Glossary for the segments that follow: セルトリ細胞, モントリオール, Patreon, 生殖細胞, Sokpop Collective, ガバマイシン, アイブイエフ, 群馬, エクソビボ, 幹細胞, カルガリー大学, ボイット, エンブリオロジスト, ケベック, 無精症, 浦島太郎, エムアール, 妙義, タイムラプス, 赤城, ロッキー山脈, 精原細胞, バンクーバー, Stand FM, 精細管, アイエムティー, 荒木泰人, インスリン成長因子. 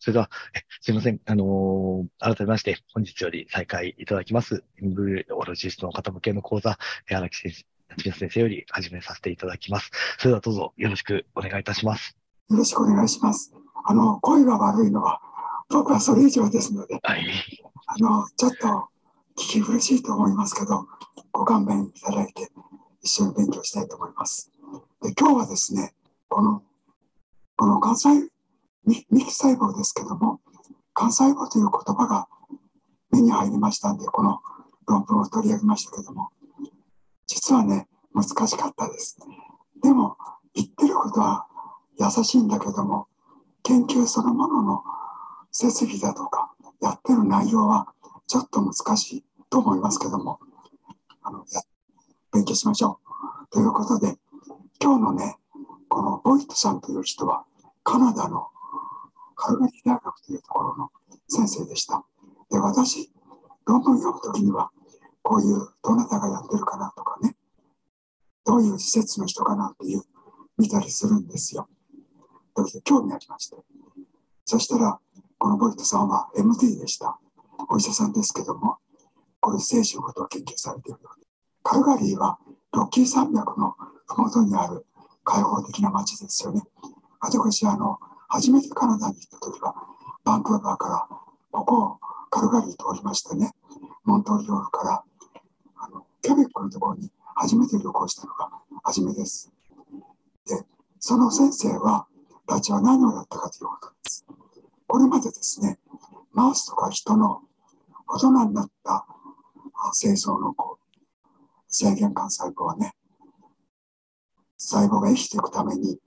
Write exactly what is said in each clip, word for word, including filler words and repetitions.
それでは、すいません。あのー、改めまして、本日より再開いただきます、エンブリオロジストの方向けの講座、荒木先生、先生より始めさせていただきます。それではどうぞよろしくお願いいたします。よろしくお願いします。あの、声が悪いのは、僕はそれ以上ですので、はい、あの、ちょっと聞き苦しいと思いますけど、ご勘弁いただいて、一緒に勉強したいと思います。で、今日はですね、この、この幹細幹細胞ですけども、幹細胞という言葉が目に入りましたんで、この論文を取り上げましたけども、実はね、難しかったです。でも、言ってることは優しいんだけども、研究そのものの設備だとか、やってる内容はちょっと難しいと思いますけども、あの勉強しましょう。ということで、今日のね、このボイットさんという人は、カナダのカルガリー大学というところの先生でした。で、私、論文読むときには、こういうどなたがやってるかなとかね、どういう施設の人かなっていう、見たりするんですよ。として興味ありまして。そしたら、このボイットさんは エムディー でした。お医者さんですけども、こういう精神のことを研究されているようで。カルガリーはロッキー山脈のふもとにある開放的な街ですよね。私、あの、初めてカナダに行ったときは、バンクーバーから、ここをカルガリー通りましてね、モントリオールから、あの、ケベックのところに初めて旅行したのが初めです。で、その先生は、たちは何をやったかということです。これまでですね、マウスとか人の大人になった生存のこう制限幹細胞はね、細胞が生きていくために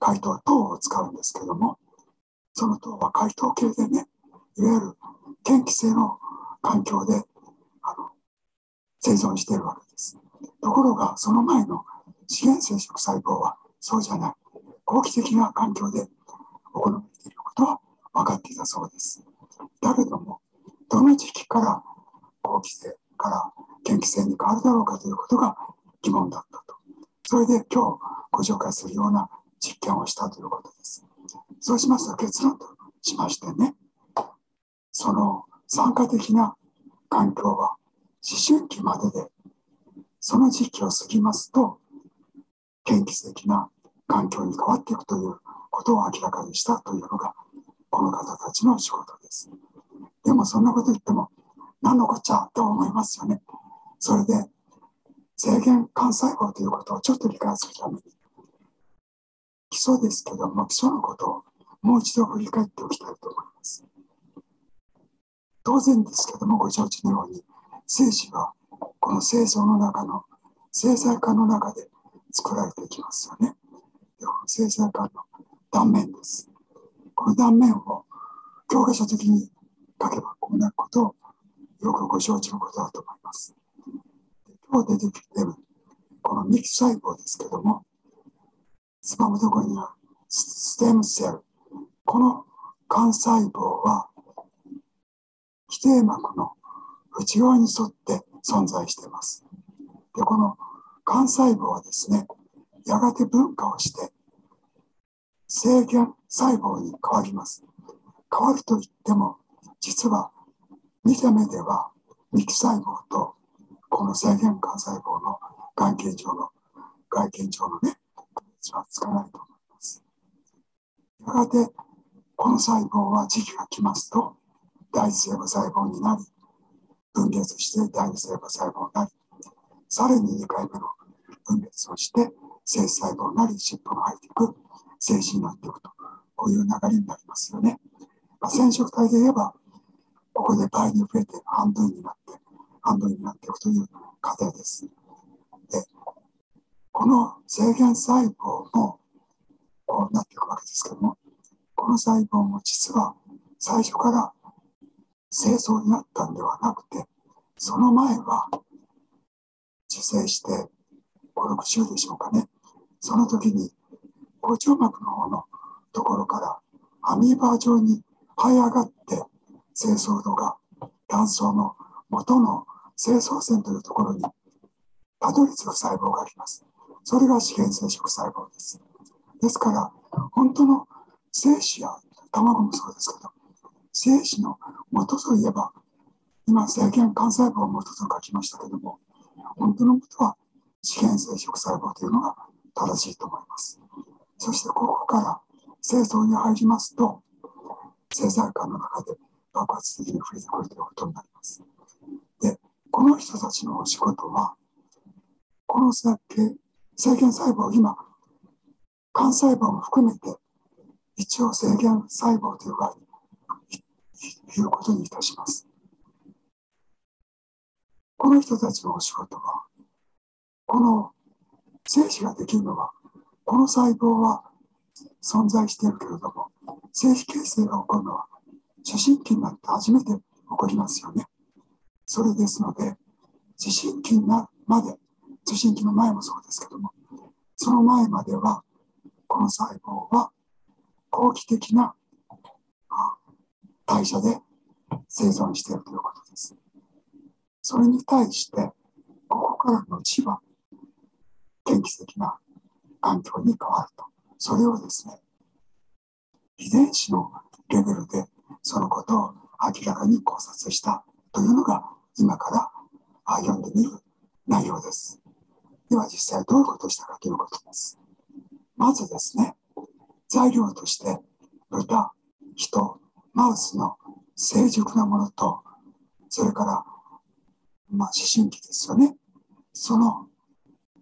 解糖糖を使うんですけども、その糖は解糖系でね、いわゆる嫌気性の環境であの生存しているわけです。ところが、その前の資源生殖細胞はそうじゃない。好奇的な環境で行われていることは分かっていたそうです。だけども、どの時期から好奇性から嫌気性に変わるだろうかということが疑問だったと。それで今日ご紹介するような実験をしたということです。そうしますと結論としましてね、その酸化的な環境は思春期までで、その時期を過ぎますと、嫌気的な環境に変わっていくということを明らかにしたというのが、この方たちの仕事です。でも、そんなこと言っても、何のこっちゃと思いますよね。それで、制限幹細胞ということをちょっと理解するために、基礎ですけども、基礎のことをもう一度振り返っておきたいと思います。当然ですけども、ご承知のように、精子はこの精巣の中の精細管の中で作られていきますよね。生産管の断面です。この断面を教科書的に書けばこうなることをよくご承知のことだと思います。今日出てきているこの幹細胞ですけども、つまむところにあるステムセル、この幹細胞は基底膜の内側に沿って存在しています。で、この幹細胞はですね、やがて分化をして、制限細胞に変わります。変わるといっても、実は見た目では幹細胞とこの制限幹細胞の外見上の、外見上のね、区別はつかないと思います。やがて、この細胞は時期が来ますと、第一生母細胞になり、分裂して第二生母細胞になり、さらににかいめの分裂をして、精子細胞なり尻尾が入っていく精子になっていくと、こういう流れになりますよね。まあ、染色体で言えば、ここで倍に増えて半分になって、半分になっていくという過程です。で、この制限細胞もこうなっていくわけですけども、この細胞も実は最初から精巣になったんではなくて、その前は受精してご、ろくしゅうでしょうかね。その時に、口腸膜の方のところから、アミーバー状に這い上がって、精巣度が卵巣の元の精巣腺というところにたどり着く細胞があります。それが資源生殖細胞です。ですから、本当の精子や卵もそうですけど、精子の元といえば、今、生検幹細胞を元と書きましたけども、本当の元は子痫性食細胞というのが正しいと思います。そしてここから精巣に入りますと、精細管の中で爆発的に増えてくるということになります。で、この人たちのお仕事は、この生検細胞、今、幹細胞も含めて、一応生検細胞という概念ということにいたします。この人たちのお仕事は、この精子ができるのは、この細胞は存在しているけれども、精子形成が起こるのは、受信機になって初めて起こりますよね。それですので、受信機まで、受信機の前もそうですけども、その前までは、この細胞は後期的な代謝で生存しているということです。それに対して、ここからのうちは、天気的な環境に変わると。それをですね、遺伝子のレベルでそのことを明らかに考察したというのが、今から読んでみる内容です。では実際どういうことをしたかということです。まずですね、材料として豚、人、マウスの成熟なものと、それから、まあ、思春期ですよね。その、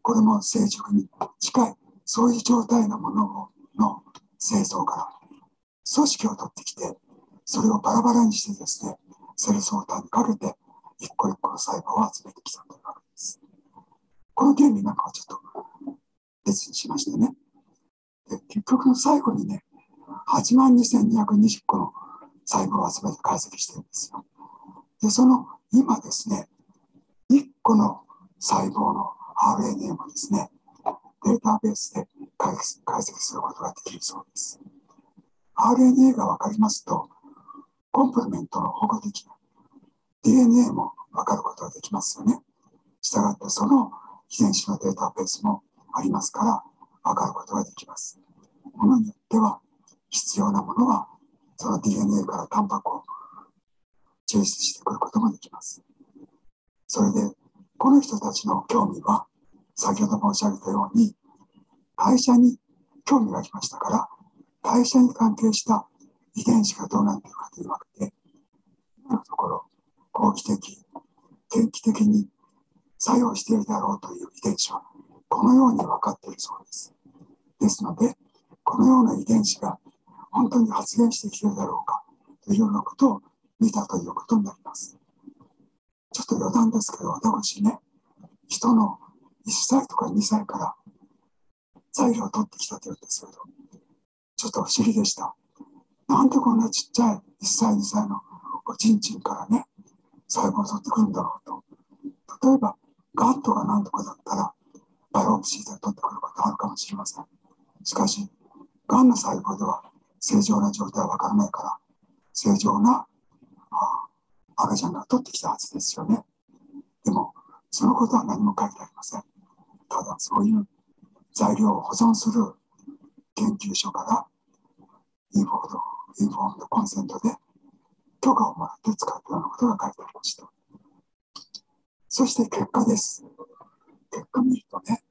これも成熟に近い、そういう状態のものの製造から、組織を取ってきて、それをバラバラにしてですね、セル相対にかけて、一個一個の細胞を集めてきたというわけです。この原理なんかはちょっと別にしましてね。で、結局の最後にね、はちまんにせんにひゃくにじゅっこの細胞を集めて解析してるんですよ。で、その今ですね、いっこの細胞の アールエヌエー もですね、データベースで解析することができるそうです。アールエヌエー が分かりますと、コンプリメントの保護的な ディーエヌエー も分かることができますよね。したがって、その遺伝子のデータベースもありますから、分かることができます。ものによっては、必要なものは、その ディーエヌエー からタンパクを抽出してくることもできます。それで、この人たちの興味は、先ほど申し上げたように、代謝に興味がきましたから、代謝に関係した遺伝子がどうなっているかというわけで、今のところ、後期的、天気的に作用しているだろうという遺伝子は、このように分かっているそうです。ですので、このような遺伝子が、本当に発現してきているだろうかというようなことを見たということになります。ちょっと余談ですけど、私ね、人のいっさいとかにさいから材料を取ってきたというんですけど、ちょっと不思議でした。なんでこんなちっちゃいいっさい、にさいのおちんちんからね、細胞を取ってくるんだろうと。例えば、ガンとかなんとかだったら、バイオプシーで取ってくることあるかもしれません。しかし、ガンの細胞では、正常な状態は分からないから、正常なあ赤ちゃんが取ってきたはずですよね。でも、そのことは何も書いてありません。ただ、そういう材料を保存する研究所から、インフォード、インフォームドコンセントで許可をもらって使ったようなことが書いてありました。そして結果です。結果見るとね、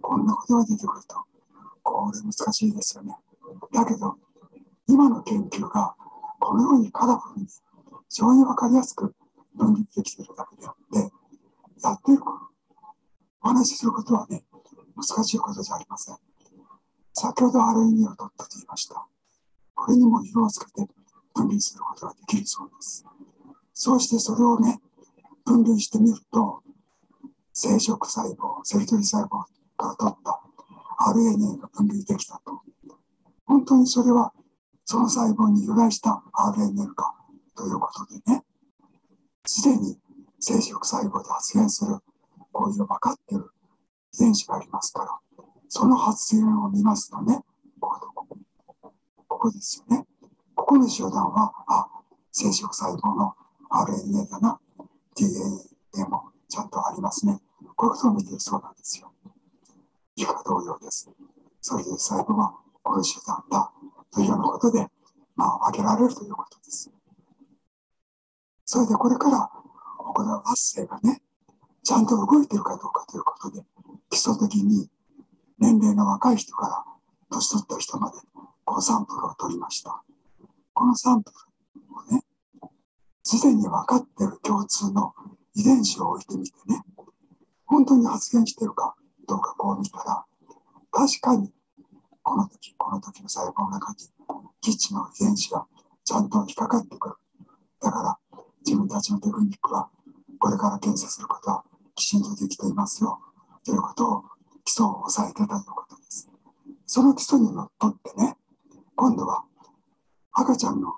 こんなことが出てくると、これ難しいですよね。だけど、今の研究がこのようにカラフルに非常に分かりやすく分離できているだけであって、やっているお話しすることはね、難しいことじゃありません。先ほど アールエヌエー を取ったと言いました。これにも色をつけて分離することができるそうです。そうしてそれをね、分類してみると、生殖細胞、セルトリ細胞から取った アールエヌエー が分類できたと。本当にそれは、その細胞に由来した アールエヌエー かということでね、すでに生殖細胞で発現する、こういう分かっている遺伝子がありますから、その発現を見ますとね、こことここ、ここですよね。ここの集団は、あ、生殖細胞の アールエヌエー だな、ディーエヌエー もちゃんとありますね。こういうことを見ているそうなんですよ。以下同様です。それで細胞はこの集団だ。というようなことで、まあ、挙げられるということです。それでこれから行う発生がね、ちゃんと動いているかどうかということで、基礎的に年齢の若い人から年取った人までこうサンプルを取りました。このサンプルをね、すでに分かっている共通の遺伝子を置いてみてね、本当に発現しているかどうかこう見たら、確かにこの時、この時の細胞の中に基地の遺伝子がちゃんと引っかかってくる。だから自分たちのテクニックはこれから検査することはきちんとできていますよということを基礎を押さえてたということです。その基礎にのっとってね、今度は赤ちゃんの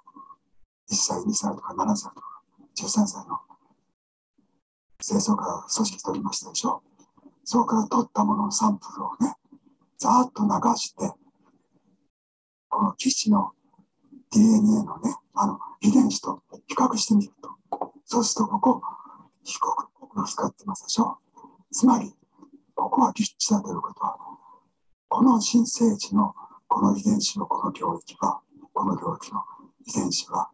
いっさい、にさいとかななさいとかじゅうさんさいの精巣から組織取りましたでしょ。そこから取ったもののサンプルをね、ざーっと流して、この基地の ディーエヌエー のね、あの遺伝子と比較してみると、そうするとここ、低く光ってますでしょ。つまり、ここは基地だということは、この新生児のこの遺伝子のこの領域は、この領域の遺伝子は、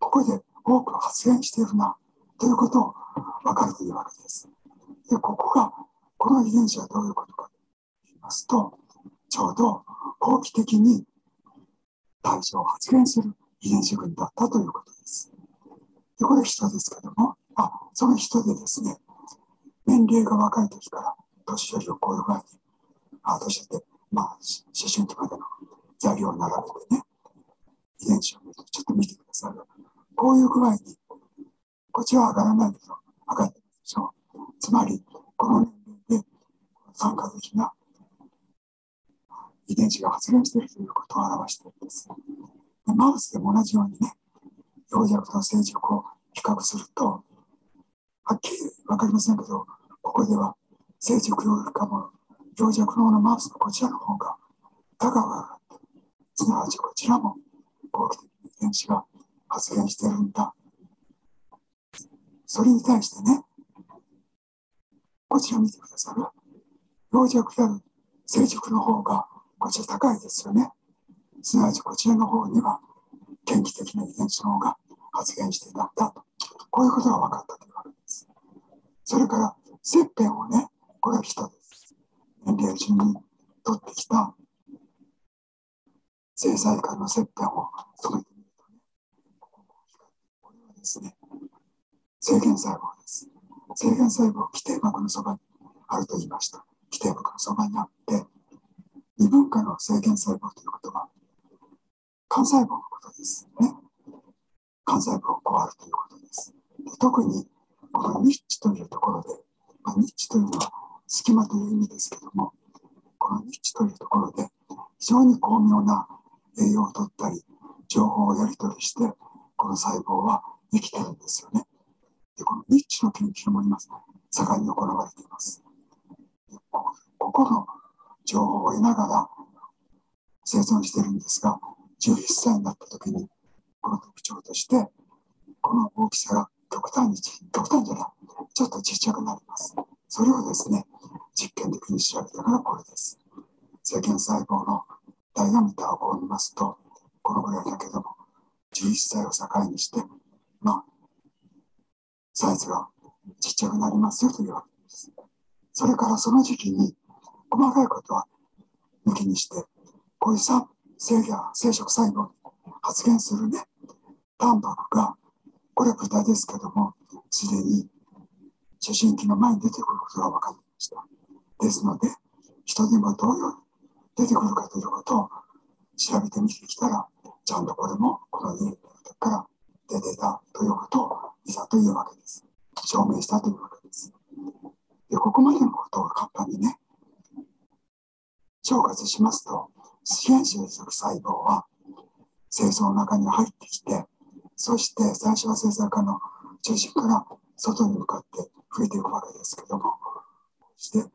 ここで多く発現しているな、ということを分かるというわけです。で、ここが、この遺伝子はどういうことかと言いますと、ちょうど後期的に対象を発現する遺伝子群だったということです。で、これ人ですけども、あ、その人でですね、年齢が若い時から年寄りをこういう具合に、あ、年って、まあ、思春期までの材料を並べてね、遺伝子を見るとちょっと見てください。こういう具合に、こっちは上がらないけど、上がってるでしょう。つまり、この年齢で酸化的な遺伝子が発現しているということを表しているんです。でマウスでも同じようにね、幼弱と成熟を比較すると、はっきり分かりませんけど、ここでは成熟よりかも病弱のマウスのこちらの方が高く上がって、すなわちこちらも後期的に遺伝子が発現しているんだ。それに対してね、こちら見てください。病弱である成熟の方がこちら高いですよね。すなわちこちらの方には嫌気的な遺伝子の方が発現していたんだと。こういうことが分かったというわけです。それから、切片をね、これは人です。年齢順に取ってきた生細管の切片を染めてみるとね、これはですね、生原細胞です。生原細胞は基底膜のそばにあると言いました。基底膜のそばにあって、二分化の生原細胞ということは、幹細胞のことですね。幹細胞をこうあるということです。で特に、このニッチというところで、まあ、ニッチというのは隙間という意味ですけども、このニッチというところで、非常に巧妙な栄養を取ったり、情報をやり取りして、この細胞は生きてるんですよね。でこのニッチの研究も今、盛んに行われています。でここの情報を得ながら生存しているんですが、じゅういっさいになった時に、この特徴として、この大きさが極端に、極端じゃない、ちょっとちっちゃくなります。それをですね、実験的に調べたのがこれです。生原細胞のダイアミターをこう見ますと、このぐらいだけども、じゅういっさいを境にして、まあ、サイズがちっちゃくなりますよというわけです。それからその時期に、細かいことは抜きにして、こういう生殖細胞に発現するね、タンパクが、これは豚ですけども、すでに初心期の前に出てくることが分かりました。ですので、人にも同様に出てくるかということを調べてみてきたら、ちゃんとこれもこのにから出ていたということを、いざというわけです。証明したというわけです。で、ここまでのことを簡単にね、総括しますと、自然生殖細胞は、精巣の中に入ってきて、そして最初は精細管の中心から外に向かって増えていくわけですけども、そして、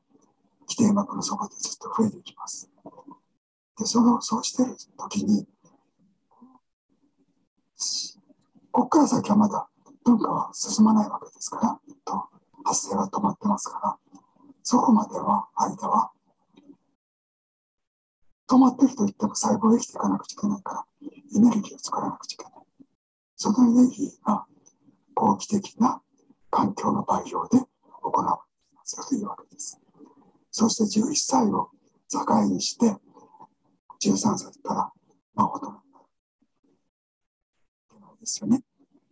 基底膜のそばでずっと増えていきます。で、その、そうしているときに、ここから先はまだ、文化は進まないわけですから、と発生が止まってますから、そこまでは、間は、止まってるといっても細胞が生きていかなくちゃいけないから、エネルギーを作らなくちゃいけない。そのエネルギーが投機的な環境の培養で行われますよというわけです。そしてじゅういっさいを境にしてじゅうさんさいからまあ大人になる。ですよね。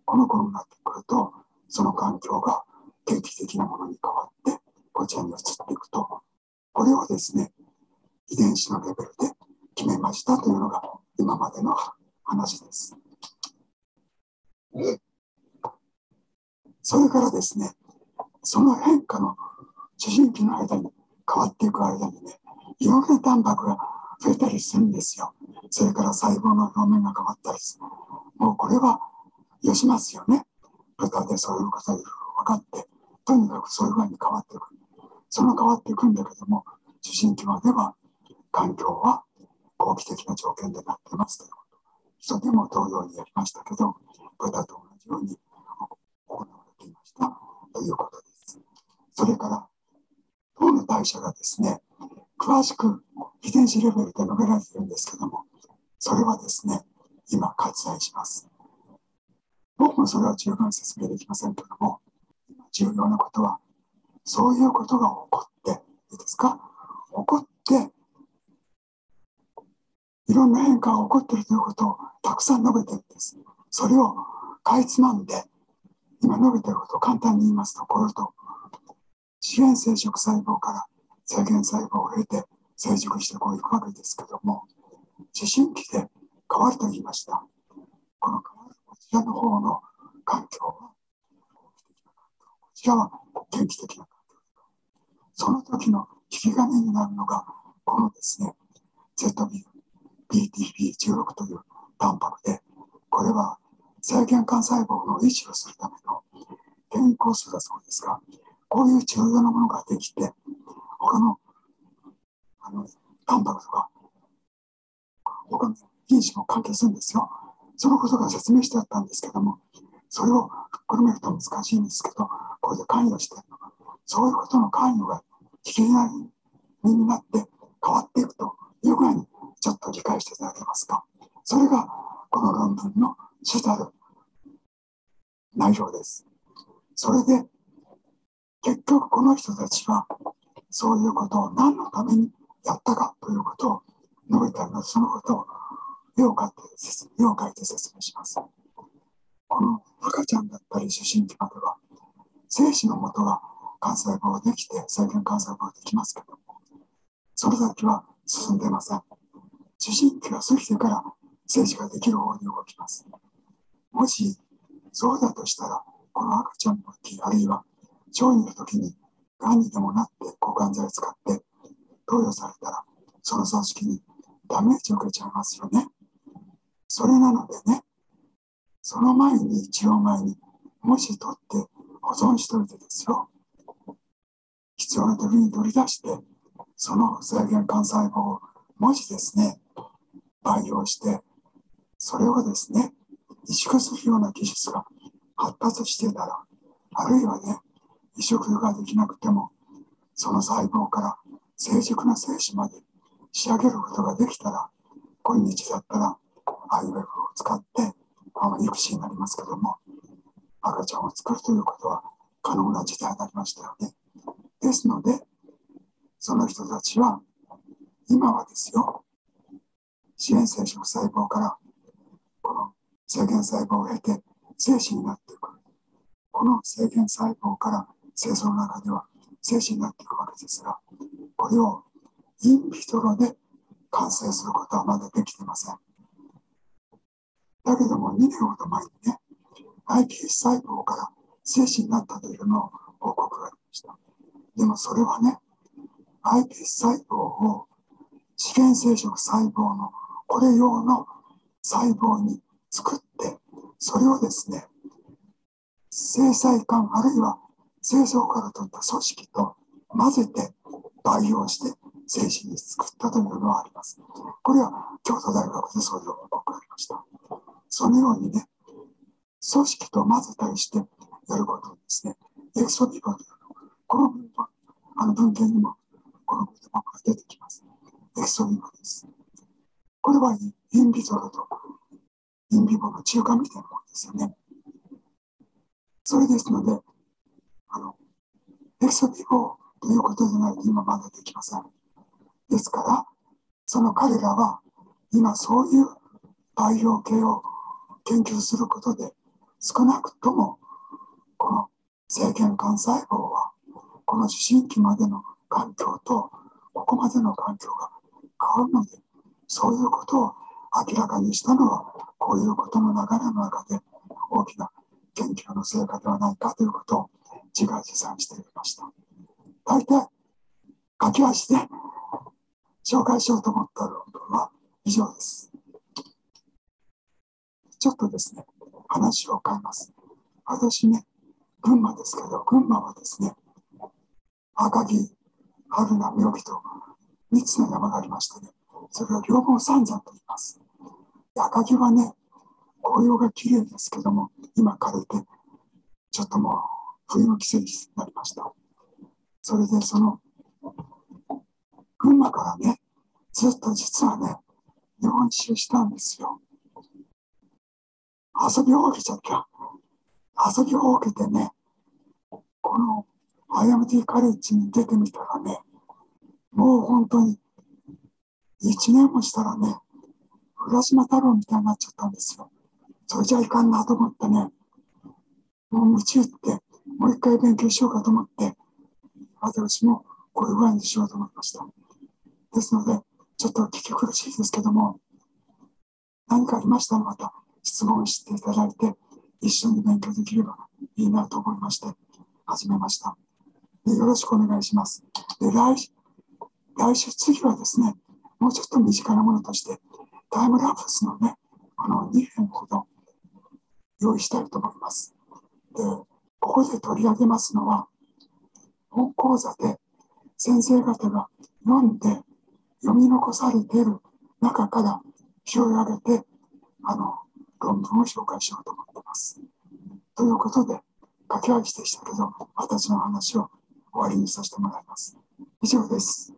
この頃になってくるとその環境が定期的なものに変わってこちらに移っていくと、これをですね遺伝子のレベルで決めましたというのが今までの話です。それからですね、その変化の受信機の間に変わっていく間にね、いろんなタンパクが増えたりするんですよ。それから細胞の表面が変わったりする。もうこれはよしますよね。豚でそういうことが分かって、とにかくそういうふうに変わっていく。その変わっていくんだけども、受信機までは環境は好奇的な条件でなってますということ。人でも同様にやりましたけど、豚と同じように行われていましたということです。それから、糖の代謝がですね、詳しく遺伝子レベルで述べられているんですけども、それはですね、今割愛します。僕もそれは十分説明できませんけども、今重要なことは、そういうことが起こって、いいですか？起こって、いろんな変化が起こっているということをたくさん述べているんです。それをかいつまんで、今述べていることを簡単に言いますと、これと、自然生殖細胞から精原細胞を経て成熟してこういくわけですけども、受信機で変わると言いました。この変わるこちらの方の環境は、こちらは元気的な環境。その時の引き金になるのが、このですね、ゼットビーティービーじゅうろく というタンパクで、これは性腺幹細胞の維持をするための原因酵素だそうですが、こういう重要なものができて、他の、あのタンパクとか、他の因子も関係するんですよ。そのことが説明してあったんですけども、それをひっくるめると難しいんですけど、これで関与しているのが、そういうことの関与が引き金になって変わっていくという具合に、ちょっと理解していただけますか。それがこの論文の主たる内容です。それで結局この人たちはそういうことを何のためにやったかということを述べたので、そのことを絵を描いて説明、絵を描いて説明します。この赤ちゃんだったり受信機までは精子の元が幹細胞できて精原幹細胞できますけども、それだけは進んでいません。受信機が過ぎてから精子ができる方に動きます。もしそうだとしたら、この赤ちゃんの時、あるいは小児の時にがんにでもなって抗がん剤を使って投与されたら、その組織にダメージを受けちゃいますよね。それなのでね、その前に、治療前にもし取って保存しておいてですよ、必要な時に取り出して、その精原幹細胞をもしですね、培養して、それをですね、移植するような技術が発達してたら、あるいはね、移植ができなくても、その細胞から成熟な精子まで仕上げることができたら、今日だったら アイブイエフ を使って、あの育児になりますけども、赤ちゃんを作るということは可能な時代になりましたよね。ですので、その人たちは、今はですよ、自然生殖細胞からこの精原細胞を経て精子になっていく。この精原細胞から精巣の中では精子になっていくわけですが、これをインビトロで完成することはまだできていません。だけどもにねんほど前にね、アイピーエス 細胞から精子になったというのを報告がありました。でもそれはね、アイピーエス 細胞を自然生殖細胞のこれ用の細胞に作って、それをですね、精細管あるいは精巣から取った組織と混ぜて培養して精子に作ったというのはあります。これは京都大学でそういう報告がありました。そのようにね、組織と混ぜたりしてやることをですね、エクソビボというの、この文化、あの文献にもこの言葉が出てきます。エクソビボです。これはインビトロと隠蔽法の中間みたいなものですよね。それですので、あのエクソティ法ということでないと今まだできません。ですから、その彼らは今そういう培養系を研究することで、少なくともこの生検幹細胞はこの受信機までの環境とここまでの環境が変わるので、そういうことを明らかにしたのはこういうことの流れの中で大きな研究の成果ではないかということを自画自賛していました。大体書き足で紹介しようと思った論文は以上です。ちょっとですね、話を変えます。私ね、群馬ですけど、群馬はですね、赤城、春名、妙義とみっつの山がありましてね、それを両方三山と言います。赤城はね、紅葉が綺麗ですけども、今枯れてちょっともう冬の季節になりました。それでその群馬からね、ずっと実はね、日本一周したんですよ。遊び放棄ちゃった。遊び放棄でね、この アイエムティー カレッジに出てみたらね、もう本当にいちねんもしたらね、浦島太郎みたいになっちゃったんですよ。それじゃいかんなと思ってね、もう夢中って、もう一回勉強しようかと思って、私もこういう具合にしようと思いました。ですので、ちょっと聞き苦しいですけども、何かありましたらまた質問していただいて、一緒に勉強できればいいなと思いまして、始めました。で、よろしくお願いします。で、来週、来週次はですね、もうちょっと身近なものとして、タイムラプスのね、あのにへんほど用意したいと思います。で、ここで取り上げますのは、本講座で先生方が読んで読み残されている中から拾い上げて、あの、論文を紹介しようと思っています。ということで、書き上げしてきたけど、私の話を終わりにさせてもらいます。以上です。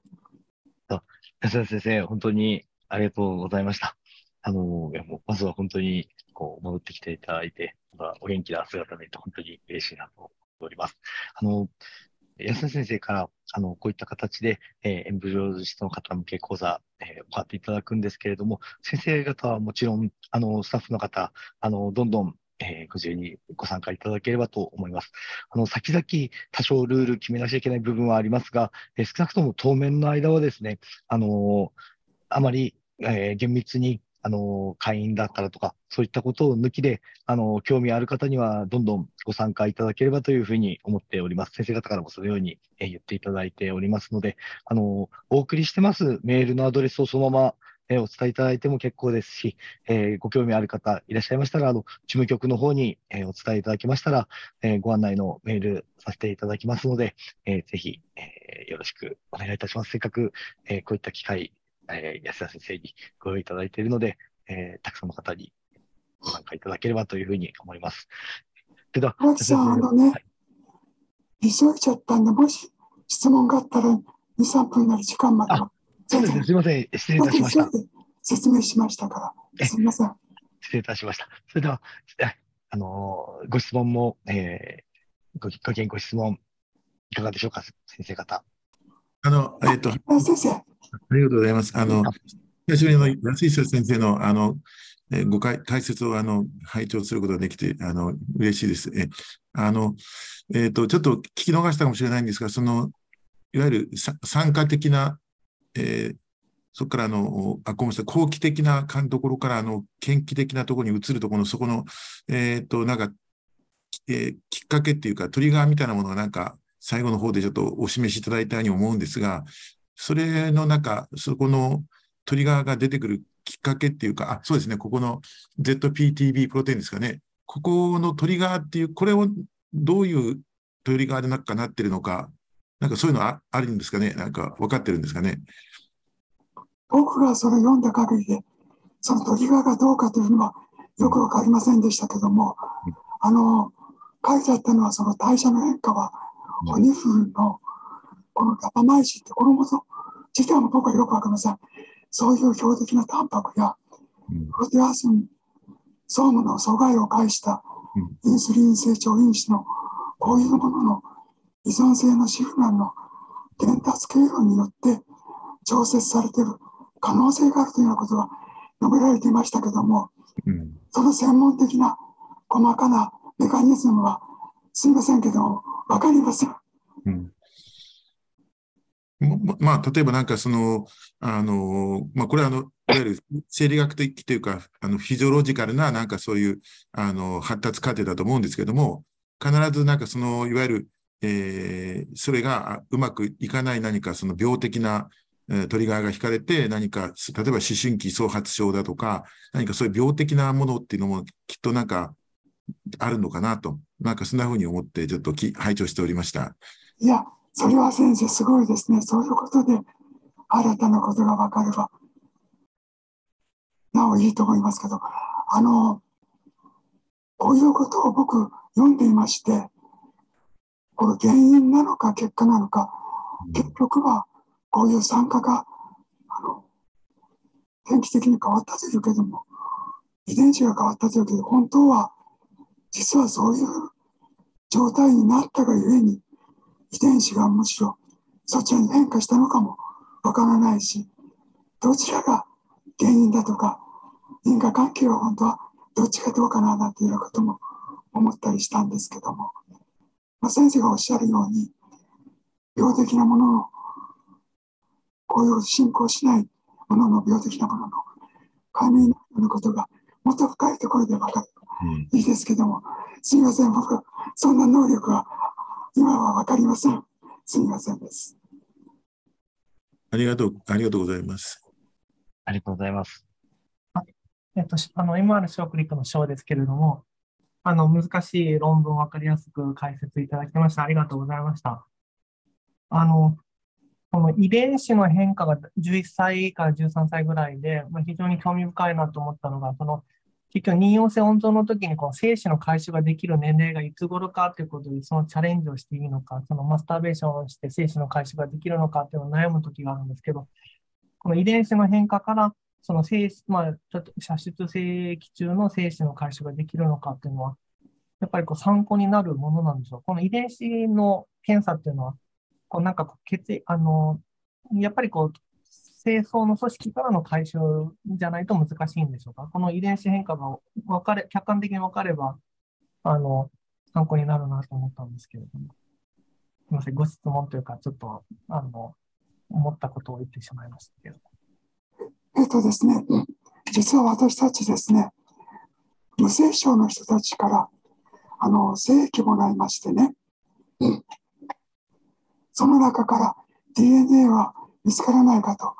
安田先生、本当にありがとうございました。あの、いやもうまずは本当にこう戻ってきていただいて、ま、お元気な姿を見て本当に嬉しいなと思っております。あの、安田先生から、あの、こういった形で、えー、エンブリオロジストの方向け講座、えー、行っていただくんですけれども、先生方はもちろん、あの、スタッフの方、あの、どんどん、えー、ご自由にご参加いただければと思います。あの、先々、多少ルール決めなきゃいけない部分はありますが、えー、少なくとも当面の間はですね、あのー、あまり、えー、厳密に、あの、会員だったらとか、そういったことを抜きで、あの、興味ある方にはどんどんご参加いただければというふうに思っております。先生方からもそのように言っていただいておりますので、あの、お送りしてますメールのアドレスをそのままお伝えいただいても結構ですし、えー、ご興味ある方いらっしゃいましたら、あの、事務局の方にお伝えいただきましたら、えー、ご案内のメールさせていただきますので、えー、ぜひ、えー、よろしくお願いいたします。せっかく、えー、こういった機会、安田先生にご用意いただいているので、えー、たくさんの方にご参加いただければというふうに思います。では、あのね、はい、急いちゃったんで、もし質問があったらに、さんぷんなり時間までは。そうですね、すみません、失礼いたしました。説明しましたから、すみません。失礼いたしました。それでは、あのご質問も、えー、ご意見、ご質問、いかがでしょうか、先生方。あの、えっと、先生。ありがとうございます。あの、最初にあの安久先生の、あの、えご解説を、あの、拝聴することができて、あの、嬉しいです。え、あの、えっと、ちょっと聞き逃したかもしれないんですが、その、いわゆる参加的な、えー、そこから、あの、あ、ごめんなさい、後期的なところから、あの、献気的なところに移るところの、そこの、えっと、なんか、えー、きっかけっていうか、トリガーみたいなものが、なんか、最後の方でちょっとお示しいただいたように思うんですが、それの中、そこのトリガーが出てくるきっかけっていうか、あ、そうですね、ここの ゼットピーティービー プロテインですかね、ここのトリガーっていう、これをどういうトリガーでなんかなってるのか、なんかそういうの あ, あるんですかね、なんか分かってるんですかね。僕がそれを読んだ限りで、そのトリガーがどうかというのはよく分かりませんでしたけども、うん、あの書いてあったのは、その代謝の変化は、おにふんのこのガバマイシンってこのもの自体も僕はよくわかりません。そういう標的なタンパクやプロテアースにそういうものを阻害を介したインスリン成長因子のこういうものの依存性のシグナルの伝達経路によって調節されている可能性があるというようなことが述べられていましたけども、うん、その専門的な細かなメカニズムはすいませんけども分かりません。うんまあ、例えばなんかその、あのまあ、これはあのいわゆる生理学的というかあのフィジオロジカルななんかそういうあの発達過程だと思うんですけども、必ずなんかそのいわゆる、えー、それがうまくいかない何かその病的なトリガーが引かれて何か例えば思春期早発症だとか何かそういう病的なものっていうのもきっとなんかあるのかなと、なんかそんなふうに思ってちょっと拝聴しておりました。いやそれは先生すごいですね。そういうことで新たなことが分かればなおいいと思いますけど、あのこういうことを僕読んでいまして、これ原因なのか結果なのか、結局はこういう酸化があの天気的に変わったというけども、遺伝子が変わったというけど、本当は実はそういう状態になったがゆえに遺伝子がむしろそちらに変化したのかもわからないし、どちらが原因だとか因果関係は本当はどっちがどうかななんていうようなことも思ったりしたんですけども、まあ、先生がおっしゃるように病的なもののこういう進行しないものの病的なものの解明のことがもっと深いところで分かる、うん、いいですけども、すみません僕はそんな能力は今は分かりません。すみませんです。ありがとう、ありがとうございます。ありがとうございます。えっと、あの エムアール 小クリックの章ですけれども、あの難しい論文を分かりやすく解説いただきました。ありがとうございました。あのこの遺伝子の変化がじゅういっさいからじゅうさんさいぐらいで、まあ、非常に興味深いなと思ったのが、その結局、妊用性温存の時にこの精子の回収ができる年齢がいつ頃かということで、そのチャレンジをしていいのか、そのマスターベーションをして精子の回収ができるのかというのを悩む時があるんですけど、この遺伝子の変化から、その精子、まあ、射出精液中の精子の回収ができるのかというのは、やっぱりこう参考になるものなんでしょう。この遺伝子の検査というのは、こうなんかこう血あのやっぱりこう、精巣の組織からの回収じゃないと難しいんでしょうか。この遺伝子変化が分かれ客観的に分かればあの参考になるなと思ったんですけれども、すみません、ご質問というかちょっとあの思ったことを言ってしまいましたけど。えっとですね、実は私たちですね、無精症の人たちからあの精液もらいましてね、うん、その中から ディーエヌエー は見つからないかと。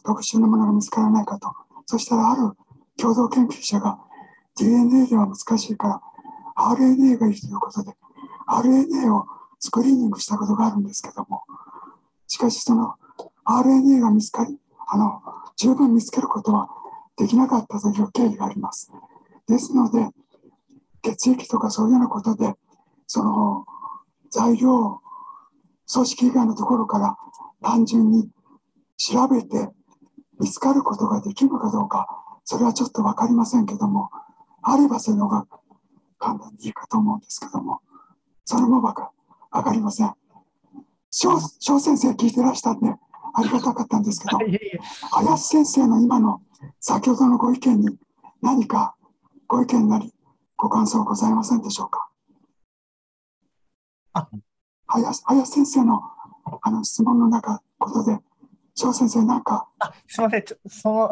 特殊なものが見つからないかと、そしたらある共同研究者が ディーエヌエー では難しいから アールエヌエー がいいということで アールエヌエー をスクリーニングしたことがあるんですけども、しかしその アールエヌエー が見つかりあの十分見つけることはできなかったという経緯があります。ですので血液とかそういうようなことでその材料を組織以外のところから単純に調べて見つかることができるかどうか、それはちょっと分かりませんけども、あればそういうのが簡単にいいかと思うんですけども、それも分か、分かりません。翔先生聞いてらしたんでありがたかったんですけど、林先生の今の先ほどのご意見に何かご意見なりご感想ございませんでしょうか。あ、林、林先生のあの質問の中ことで翔先生なんかあすみません、ちょその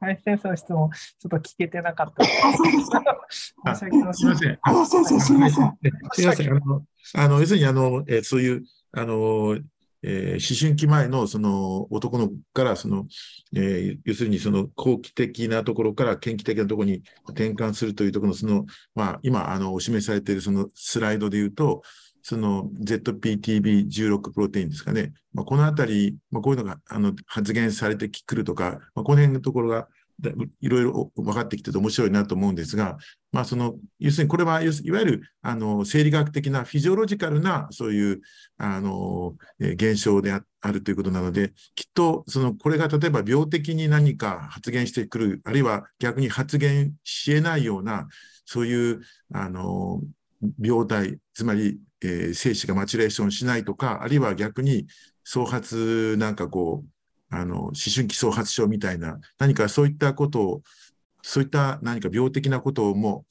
林先生の質問、ちょっと聞けてなかった。あ、そうですか。すみません。林先生、すみません。すみません。あの、あの要するにあの、えー、そういうあの、えー、思春期前のその男の子からその、えー、要するにその後期的なところから嫌気的なところに転換するというところのそのまあ今あのお示されているそのスライドで言うと。その ゼットビーティービーじゅうろく プロテインですかね。まあ、このあたり、まあ、こういうのがあの発現されてくるとか、まあ、この辺のところがいろいろ分かってきてて面白いなと思うんですが、まあ、その要するにこれはいわゆるあの生理学的なフィジオロジカルなそういうあの現象であるということなので、きっとそのこれが例えば病的に何か発現してくる、あるいは逆に発現しえないようなそういうあの病態、つまり、えー、精子がマチュレーションしないとか、あるいは逆に早発なんかこうあの思春期早発症みたいな何かそういったことをそういった何か病的なことも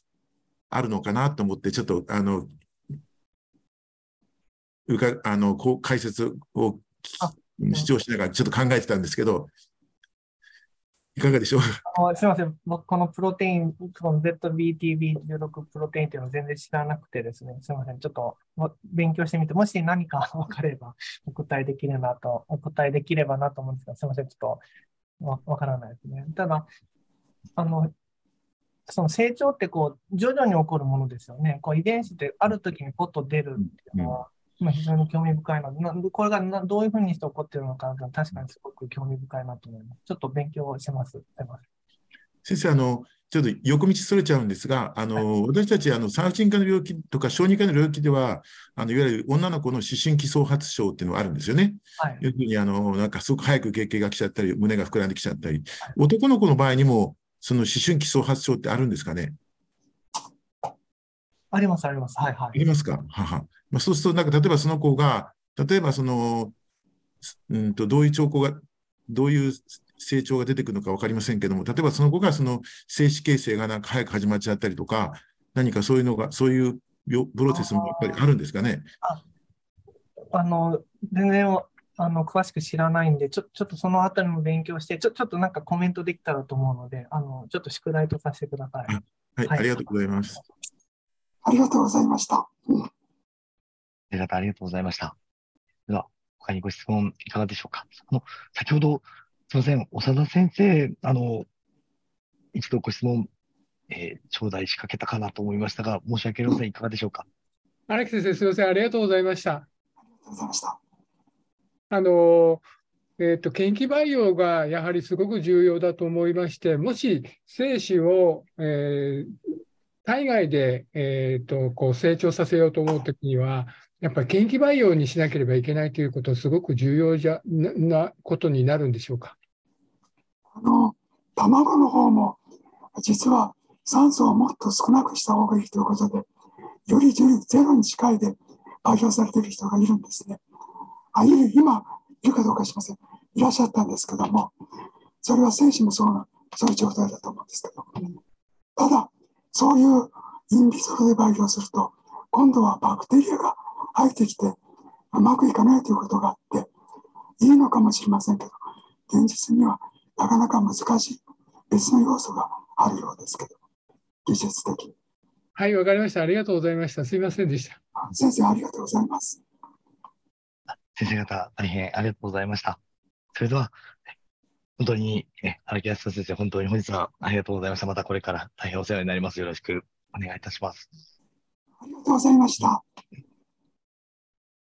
あるのかなと思って、ちょっとあのうかあのこう解説を視聴しながらちょっと考えてたんですけど、いかがでしょうか。あ、すみません、僕このプロテイン、この ゼットビーティービーじゅうろく プロテインというのを全然知らなくてですね、すみません、ちょっと勉強してみて、もし何か分かればお答えできればなと、お答えできればなと思うんですが、すみません、ちょっとわ分からないですね。ただ、あの、その成長ってこう徐々に起こるものですよね。こう遺伝子ってある時にポッと出るっていうのは、うん、非常に興味深いので、なこれがなどういうふうにして起こっているのかな、確かにすごく興味深いなと思います。ちょっと勉強します。先生、あのちょっと横道それちゃうんですが、あの、はい、私たちあの産婦人科の領域とか小児科の領域では、あのいわゆる女の子の思春期早発症っていうのがあるんですよね。はい、要するにあのなんかすごく早く月経が来ちゃったり、胸が膨らんできちゃったり、はい、男の子の場合にもその思春期早発症ってあるんですかね。ありますあります。はいはい。ありますか。はは。まあ、そうするとなんか例えばその子が例えばそのうんとどういう兆候がどういう成長が出てくるのか分かりませんけども、例えばその子がその精子形成がなんか早く始まっちゃったりとか、何かそういうのがそういうプロセスもやっぱりあるんですかね。あ, あの全然あの詳しく知らないんで、ちょちょっとそのあたりも勉強してちょちょっとなんかコメントできたらと思うので、あのちょっと宿題とさせてください。はい、はい、ありがとうございます。ありがとうございました。先生方ありがとうございました。では他にご質問いかがでしょうか。あの先ほどすみません、長田先生、あの一度ご質問、えー、頂戴しかけたかなと思いましたが、申し訳ありません、いかがでしょうか。荒木先生、すみません、ありがとうございました。ありがとうございました。あのえっと研究培養がやはりすごく重要だと思いまして、もし精子を、えー、体外で、えー、とこう成長させようと思うときには、やっぱり研究培養にしなければいけないということはすごく重要じゃ な, なことになるんでしょうか。あの卵の方も実は酸素をもっと少なくした方がいいということで、よりゼロに近いで培養されている人がいるんですね。あいる今いるかどうか知りません、いらっしゃったんですけども、それは精子もそうなそういう状態だと思うんですけど、ただそういうインビトロで培養すると今度はバクテリアが入ってきてうまくいかないということがあって、いいのかもしれませんけど、現実にはなかなか難しい別の要素があるようですけど、技術的。はい、わかりました。ありがとうございました。すいませんでした。先生、ありがとうございます。先生方、大変ありがとうございました。それでは、本当に、荒木泰人先生、本当に本日はありがとうございました。またこれから大変お世話になります。よろしくお願いいたします。ありがとうございました。